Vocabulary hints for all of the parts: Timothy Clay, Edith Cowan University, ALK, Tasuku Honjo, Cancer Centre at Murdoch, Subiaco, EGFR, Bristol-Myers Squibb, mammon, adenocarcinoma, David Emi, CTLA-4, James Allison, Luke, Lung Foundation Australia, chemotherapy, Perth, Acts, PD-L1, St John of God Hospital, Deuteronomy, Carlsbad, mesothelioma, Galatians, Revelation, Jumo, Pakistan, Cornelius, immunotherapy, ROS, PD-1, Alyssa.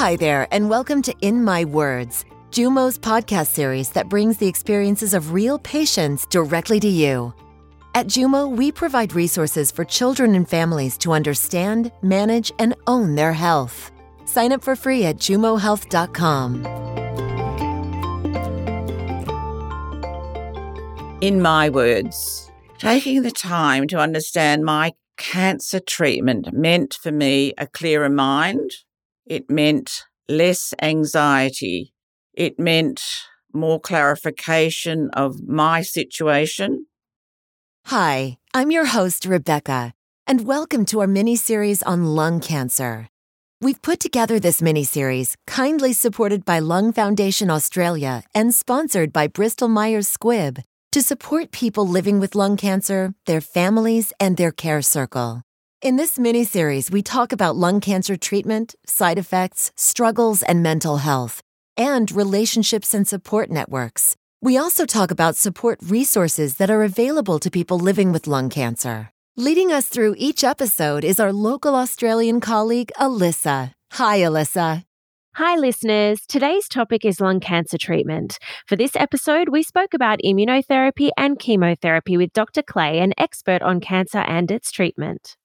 Hi there, and welcome to In My Words, Jumo's podcast series that brings the experiences of real patients directly to you. At Jumo, we provide resources for children and families to understand, manage, and own their health. Sign up for free at jumohealth.com. In My Words, taking the time to understand my cancer treatment meant for me a clearer mind. It meant less anxiety. It meant more clarification of my situation. Hi, I'm your host, Rebecca, and welcome to our mini-series on lung cancer. We've put together this mini-series, kindly supported by Lung Foundation Australia and sponsored by Bristol-Myers Squibb, to support people living with lung cancer, their families, and their care circle. In this mini-series, we talk about lung cancer treatment, side effects, struggles, and mental health, and relationships and support networks. We also talk about support resources that are available to people living with lung cancer. Leading us through each episode is our local Australian colleague, Alyssa. Hi, Alyssa. Hi, listeners. Today's topic is lung cancer treatment. For this episode, we spoke about immunotherapy and chemotherapy with Dr. Clay, an expert on cancer and its treatment.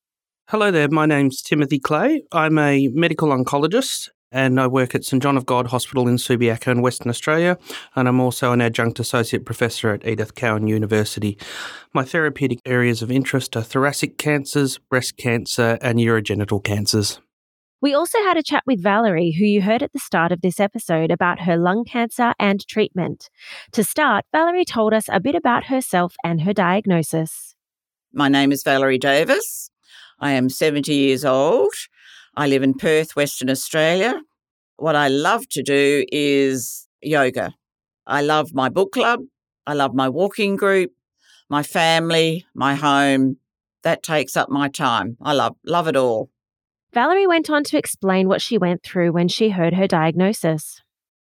Hello there, my name's Timothy Clay. I'm a medical oncologist and I work at St John of God Hospital in Subiaco in Western Australia, and I'm also an adjunct associate professor at Edith Cowan University. My therapeutic areas of interest are thoracic cancers, breast cancer and urogenital cancers. We also had a chat with Valerie, who you heard at the start of this episode, about her lung cancer and treatment. To start, Valerie told us a bit about herself and her diagnosis. My name is Valerie Davis. I am 70 years old. I live in Perth, Western Australia. What I love to do is yoga. I love my book club. I love my walking group, my family, my home. That takes up my time. I love it all. Valerie went on to explain what she went through when she heard her diagnosis.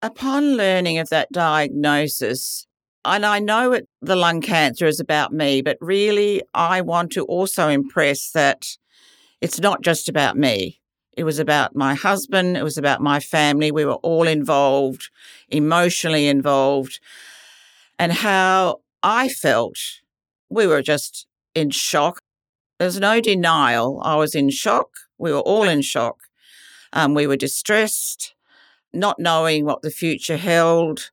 Upon learning of that diagnosis, and I know the lung cancer is about me, but really I want to also impress that it's not just about me. It was about my husband. It was about my family. We were all involved, emotionally involved. And how I felt, we were just in shock. There's no denial. I was in shock. We were all in shock. We were distressed, not knowing what the future held.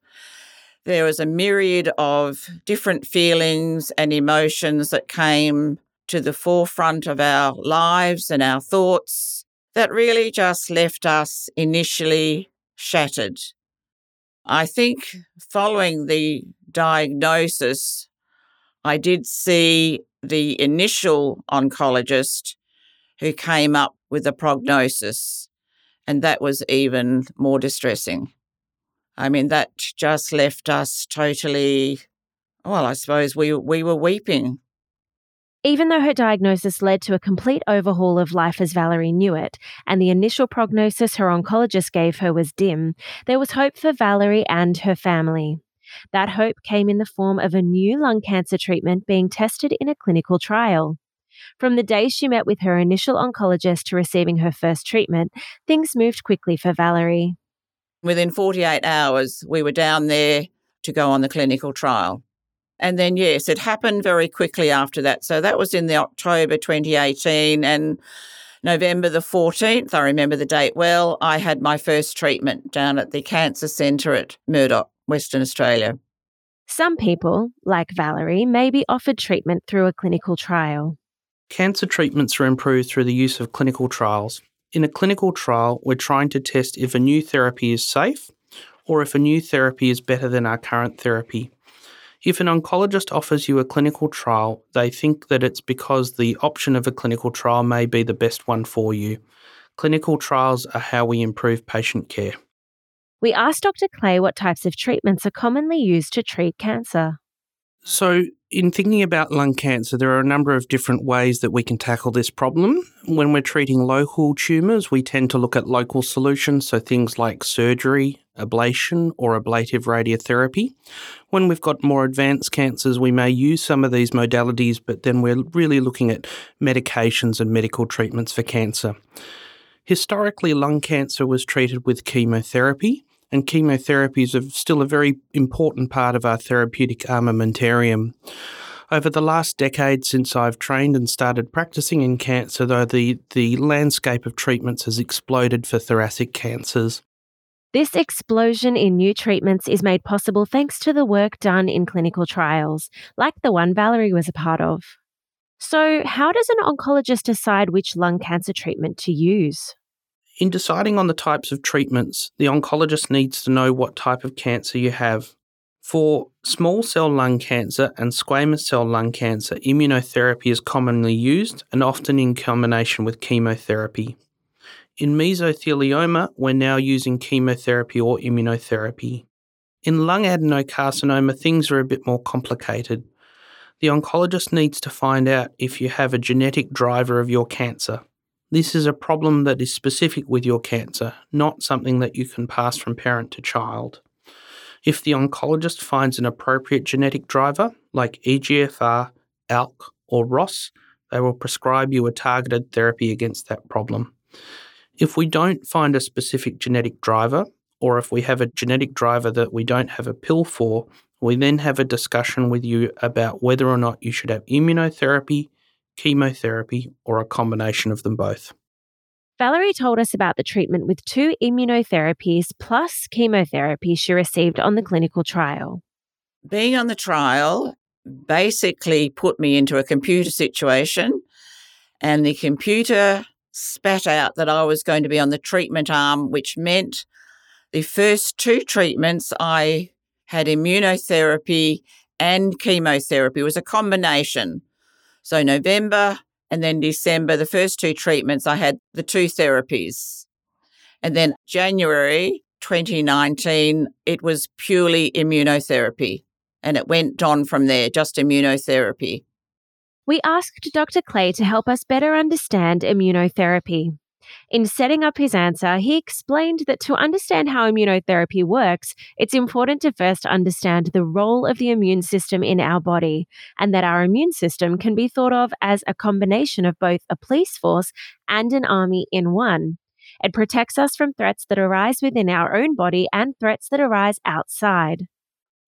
There was a myriad of different feelings and emotions that came to the forefront of our lives and our thoughts that really just left us initially shattered. I think following the diagnosis, I did see the initial oncologist who came up with a prognosis, and that was even more distressing. I mean, that just left us totally, well, I suppose we were weeping. Even though her diagnosis led to a complete overhaul of life as Valerie knew it, and the initial prognosis her oncologist gave her was dim, there was hope for Valerie and her family. That hope came in the form of a new lung cancer treatment being tested in a clinical trial. From the day she met with her initial oncologist to receiving her first treatment, things moved quickly for Valerie. Within 48 hours, we were down there to go on the clinical trial. And then, yes, it happened very quickly after that. So that was in the October 2018 and November the 14th. I remember the date well. I had my first treatment down at the Cancer Centre at Murdoch, Western Australia. Some people, like Valerie, may be offered treatment through a clinical trial. Cancer treatments are improved through the use of clinical trials. In a clinical trial, we're trying to test if a new therapy is safe or if a new therapy is better than our current therapy. If an oncologist offers you a clinical trial, they think that it's because the option of a clinical trial may be the best one for you. Clinical trials are how we improve patient care. We asked Dr. Clay what types of treatments are commonly used to treat cancer. So, in thinking about lung cancer, there are a number of different ways that we can tackle this problem. When we're treating local tumours, we tend to look at local solutions, so things like surgery, ablation or ablative radiotherapy. When we've got more advanced cancers, we may use some of these modalities, but then we're really looking at medications and medical treatments for cancer. Historically, lung cancer was treated with chemotherapy, and chemotherapy is still a very important part of our therapeutic armamentarium. Over the last decade since I've trained and started practicing in cancer, though, the landscape of treatments has exploded for thoracic cancers. This explosion in new treatments is made possible thanks to the work done in clinical trials, like the one Valerie was a part of. So, how does an oncologist decide which lung cancer treatment to use? In deciding on the types of treatments, the oncologist needs to know what type of cancer you have. For small cell lung cancer and squamous cell lung cancer, immunotherapy is commonly used and often in combination with chemotherapy. In mesothelioma, we're now using chemotherapy or immunotherapy. In lung adenocarcinoma, things are a bit more complicated. The oncologist needs to find out if you have a genetic driver of your cancer. This is a problem that is specific with your cancer, not something that you can pass from parent to child. If the oncologist finds an appropriate genetic driver, like EGFR, ALK, or ROS, they will prescribe you a targeted therapy against that problem. If we don't find a specific genetic driver, or if we have a genetic driver that we don't have a pill for, we then have a discussion with you about whether or not you should have immunotherapy, chemotherapy, or a combination of them both. Valerie told us about the treatment with two immunotherapies plus chemotherapy she received on the clinical trial. Being on the trial basically put me into a computer situation, and the computer spat out that I was going to be on the treatment arm, which meant the first two treatments I had immunotherapy and chemotherapy. It was a combination. So November and then December, the first two treatments, I had the two therapies. And then January 2019, it was purely immunotherapy. And it went on from there, just immunotherapy. We asked Dr. Clay to help us better understand immunotherapy. In setting up his answer, he explained that to understand how immunotherapy works, it's important to first understand the role of the immune system in our body, and that our immune system can be thought of as a combination of both a police force and an army in one. It protects us from threats that arise within our own body and threats that arise outside.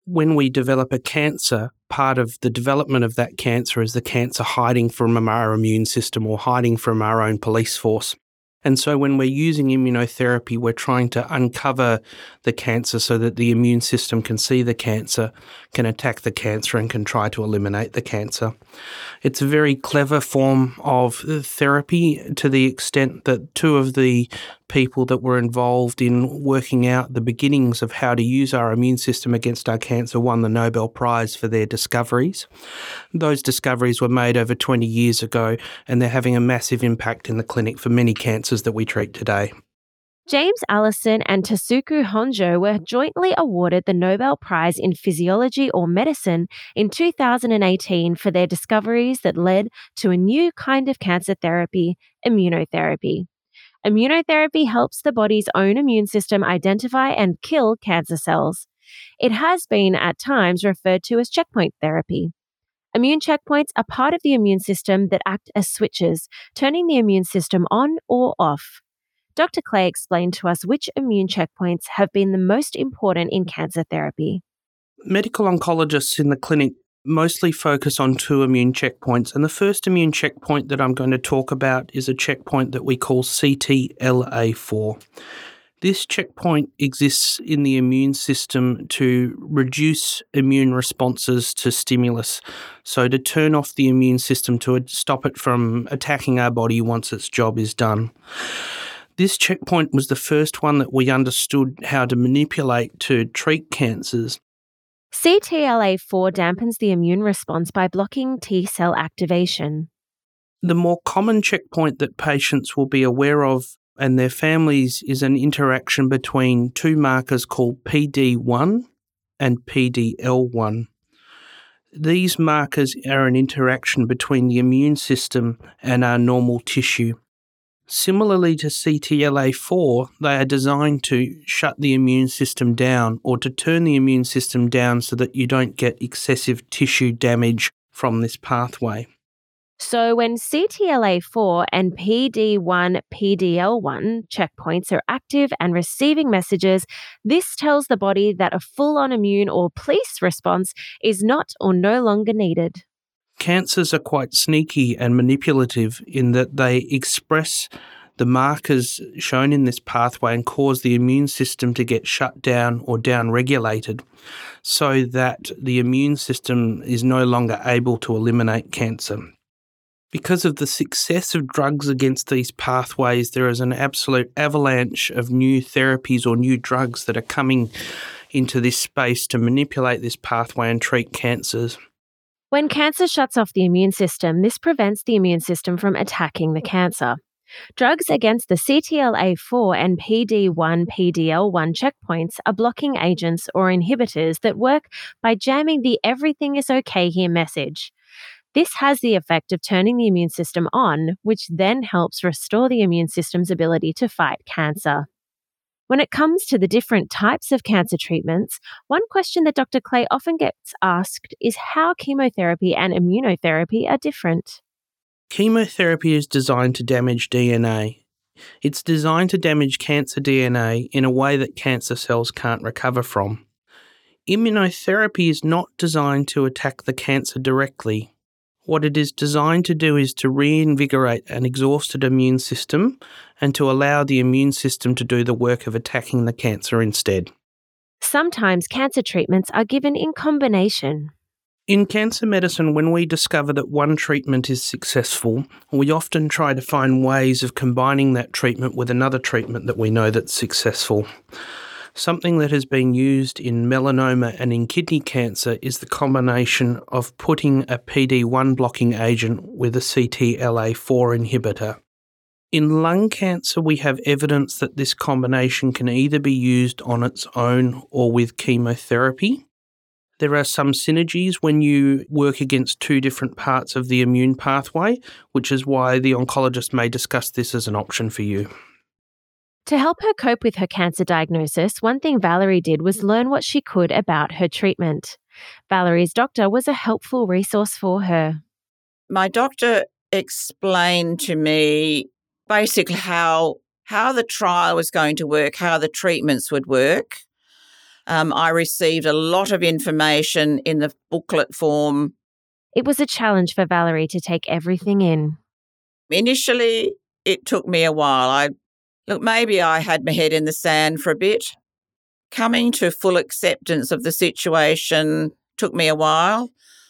When we develop a cancer, part of the development of that cancer is the cancer hiding from our immune system or hiding from our own police force. And so when we're using immunotherapy, we're trying to uncover the cancer so that the immune system can see the cancer, can attack the cancer, and can try to eliminate the cancer. It's a very clever form of therapy, to the extent that two of the people that were involved in working out the beginnings of how to use our immune system against our cancer won the Nobel Prize for their discoveries. Those discoveries were made over 20 years ago, and they're having a massive impact in the clinic for many cancers that we treat today. James Allison and Tasuku Honjo were jointly awarded the Nobel Prize in Physiology or Medicine in 2018 for their discoveries that led to a new kind of cancer therapy, immunotherapy. Immunotherapy helps the body's own immune system identify and kill cancer cells. It has been at times referred to as checkpoint therapy. Immune checkpoints are part of the immune system that act as switches, turning the immune system on or off. Dr. Clay explained to us which immune checkpoints have been the most important in cancer therapy. Medical oncologists in the clinic mostly focus on two immune checkpoints. And the first immune checkpoint that I'm going to talk about is a checkpoint that we call CTLA-4. This checkpoint exists in the immune system to reduce immune responses to stimulus, so to turn off the immune system to stop it from attacking our body once its job is done. This checkpoint was the first one that we understood how to manipulate to treat cancers. CTLA-4 dampens the immune response by blocking T-cell activation. The more common checkpoint that patients will be aware of and their families is an interaction between two markers called PD-1 and PD-L1. These markers are an interaction between the immune system and our normal tissue. Similarly to CTLA-4, they are designed to shut the immune system down or to turn the immune system down so that you don't get excessive tissue damage from this pathway. So when CTLA-4 and PD-1, PD-L1 checkpoints are active and receiving messages, this tells the body that a full-on immune or police response is not or no longer needed. Cancers are quite sneaky and manipulative in that they express the markers shown in this pathway and cause the immune system to get shut down or downregulated so that the immune system is no longer able to eliminate cancer. Because of the success of drugs against these pathways, there is an absolute avalanche of new therapies or new drugs that are coming into this space to manipulate this pathway and treat cancers. When cancer shuts off the immune system, this prevents the immune system from attacking the cancer. Drugs against the CTLA-4 and PD-1, PD-L1 checkpoints are blocking agents or inhibitors that work by jamming the "everything is okay here" message. This has the effect of turning the immune system on, which then helps restore the immune system's ability to fight cancer. When it comes to the different types of cancer treatments, one question that Dr. Clay often gets asked is how chemotherapy and immunotherapy are different. Chemotherapy is designed to damage DNA. It's designed to damage cancer DNA in a way that cancer cells can't recover from. Immunotherapy is not designed to attack the cancer directly. What it is designed to do is to reinvigorate an exhausted immune system and to allow the immune system to do the work of attacking the cancer instead. Sometimes cancer treatments are given in combination. In cancer medicine, when we discover that one treatment is successful, we often try to find ways of combining that treatment with another treatment that we know that's successful. Something that has been used in melanoma and in kidney cancer is the combination of putting a PD-1 blocking agent with a CTLA-4 inhibitor. In lung cancer, we have evidence that this combination can either be used on its own or with chemotherapy. There are some synergies when you work against two different parts of the immune pathway, which is why the oncologist may discuss this as an option for you. To help her cope with her cancer diagnosis, one thing Valerie did was learn what she could about her treatment. Valerie's doctor was a helpful resource for her. My doctor explained to me basically how the trial was going to work, how the treatments would work. I received a lot of information in the booklet form. It was a challenge for Valerie to take everything in. Initially, it took me a while. Maybe I had my head in the sand for a bit. Coming to full acceptance of the situation took me a while.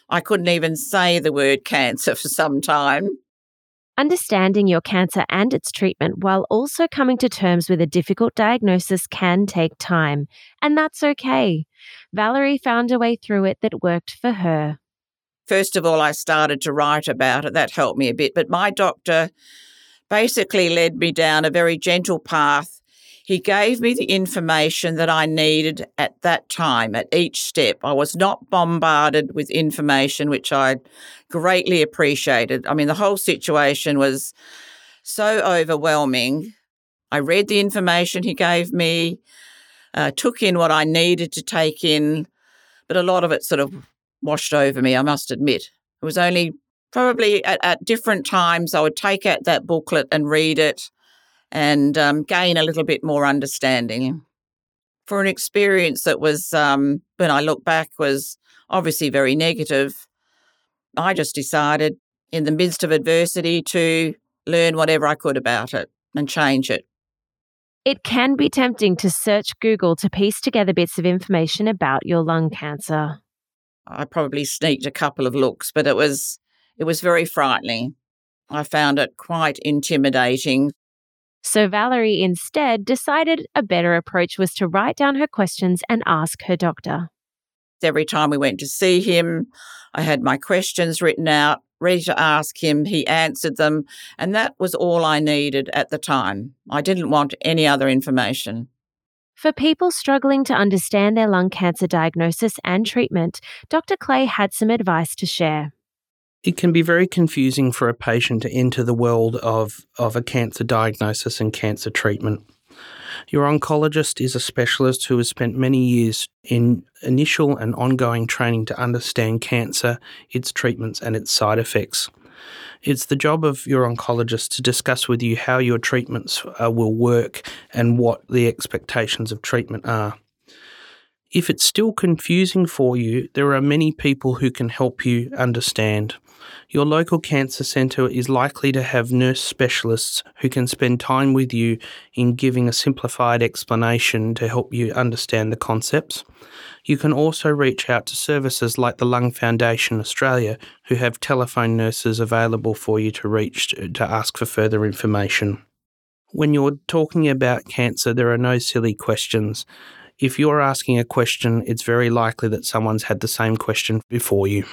I couldn't even say the word cancer for some time. Understanding your cancer and its treatment while also coming to terms with a difficult diagnosis can take time, and that's okay. Valerie found a way through it that worked for her. First of all, I started to write about it. That helped me a bit, but my doctor basically led me down a very gentle path. He gave me the information that I needed at that time, at each step. I was not bombarded with information, which I greatly appreciated. I mean, the whole situation was so overwhelming. I read the information he gave me, took in what I needed to take in, but a lot of it sort of washed over me, I must admit. It was only probably at different times I would take out that booklet and read it, and gain a little bit more understanding. For an experience that was, when I look back, was obviously very negative, I just decided in the midst of adversity to learn whatever I could about it and change it. It can be tempting to search Google to piece together bits of information about your lung cancer. I probably sneaked a couple of looks, but it was very frightening. I found it quite intimidating. So Valerie instead decided a better approach was to write down her questions and ask her doctor. Every time we went to see him, I had my questions written out, ready to ask him. He answered them, and that was all I needed at the time. I didn't want any other information. For people struggling to understand their lung cancer diagnosis and treatment, Dr. Clay had some advice to share. It can be very confusing for a patient to enter the world of a cancer diagnosis and cancer treatment. Your oncologist is a specialist who has spent many years in initial and ongoing training to understand cancer, its treatments and its side effects. It's the job of your oncologist to discuss with you how your treatments will work and what the expectations of treatment are. If it's still confusing for you, there are many people who can help you understand. Your local cancer centre is likely to have nurse specialists who can spend time with you in giving a simplified explanation to help you understand the concepts. You can also reach out to services like the Lung Foundation Australia, who have telephone nurses available for you to reach to ask for further information. When you're talking about cancer, there are no silly questions. If you're asking a question, it's very likely that someone's had the same question before you.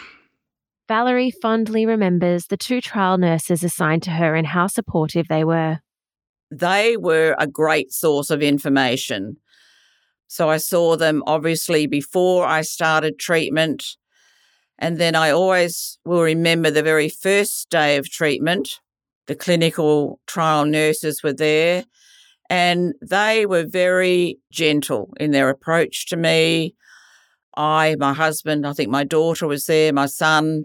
Valerie fondly remembers the two trial nurses assigned to her and how supportive they were. They were a great source of information. So I saw them obviously before I started treatment. And then I always will remember the very first day of treatment. The clinical trial nurses were there and they were very gentle in their approach to me. My husband, I think my daughter was there, my son.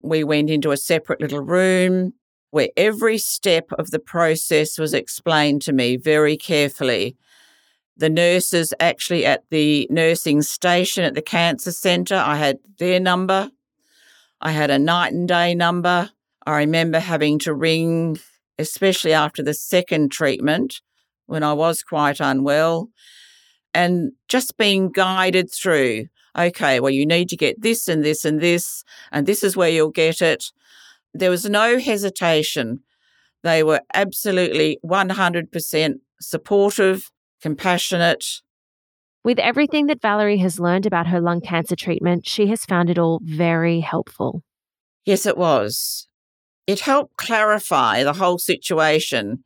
We went into a separate little room where every step of the process was explained to me very carefully. The nurses actually at the nursing station at the cancer centre, I had their number. I had a night and day number. I remember having to ring, especially after the second treatment when I was quite unwell, and just being guided through, okay, well, you need to get this and this and this, and this is where you'll get it. There was no hesitation. They were absolutely 100% supportive, compassionate. With everything that Valerie has learned about her lung cancer treatment, she has found it all very helpful. Yes, it was. It helped clarify the whole situation.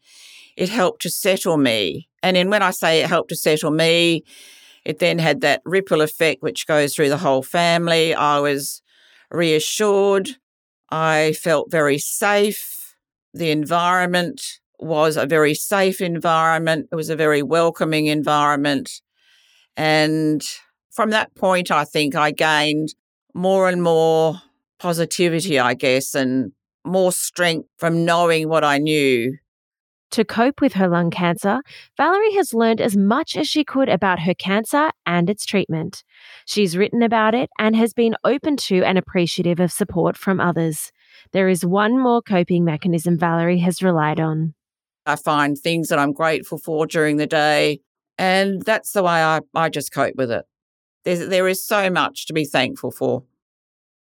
It helped to settle me. And then when I say it helped to settle me, it then had that ripple effect which goes through the whole family. I was reassured. I felt very safe. The environment was a very safe environment. It was a very welcoming environment. And from that point, I think I gained more and more positivity, I guess, and more strength from knowing what I knew. To cope with her lung cancer, Valerie has learned as much as she could about her cancer and its treatment. She's written about it and has been open to and appreciative of support from others. There is one more coping mechanism Valerie has relied on. I find things that I'm grateful for during the day, and that's the way I just cope with it. There is so much to be thankful for.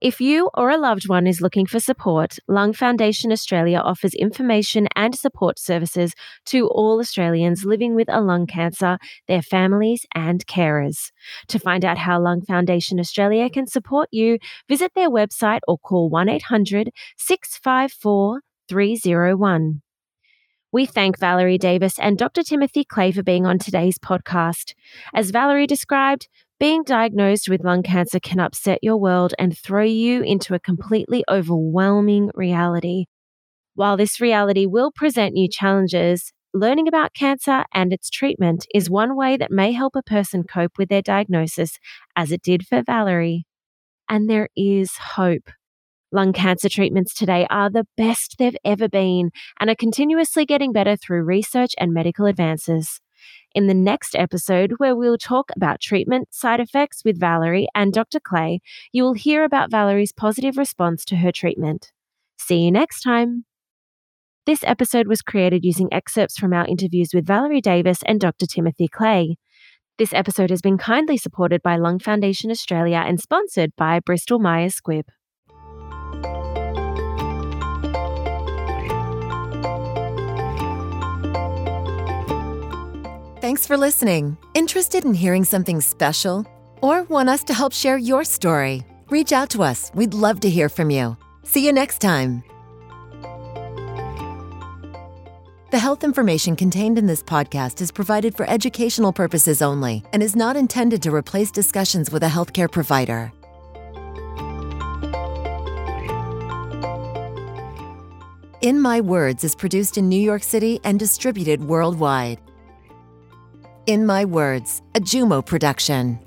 If you or a loved one is looking for support, Lung Foundation Australia offers information and support services to all Australians living with a lung cancer, their families and carers. To find out how Lung Foundation Australia can support you, visit their website or call 1800 654 301. We thank Valerie Davis and Dr. Timothy Clay for being on today's podcast. As Valerie described, being diagnosed with lung cancer can upset your world and throw you into a completely overwhelming reality. While this reality will present new challenges, learning about cancer and its treatment is one way that may help a person cope with their diagnosis, as it did for Valerie. And there is hope. Lung cancer treatments today are the best they've ever been and are continuously getting better through research and medical advances. In the next episode, where we'll talk about treatment, side effects with Valerie and Dr. Clay, you will hear about Valerie's positive response to her treatment. See you next time. This episode was created using excerpts from our interviews with Valerie Davis and Dr. Timothy Clay. This episode has been kindly supported by Lung Foundation Australia and sponsored by Bristol-Myers Squibb. Thanks for listening. Interested in hearing something special? Or want us to help share your story? Reach out to us. We'd love to hear from you. See you next time. The health information contained in this podcast is provided for educational purposes only and is not intended to replace discussions with a healthcare provider. In My Words is produced in New York City and distributed worldwide. In My Words, a Jumo production.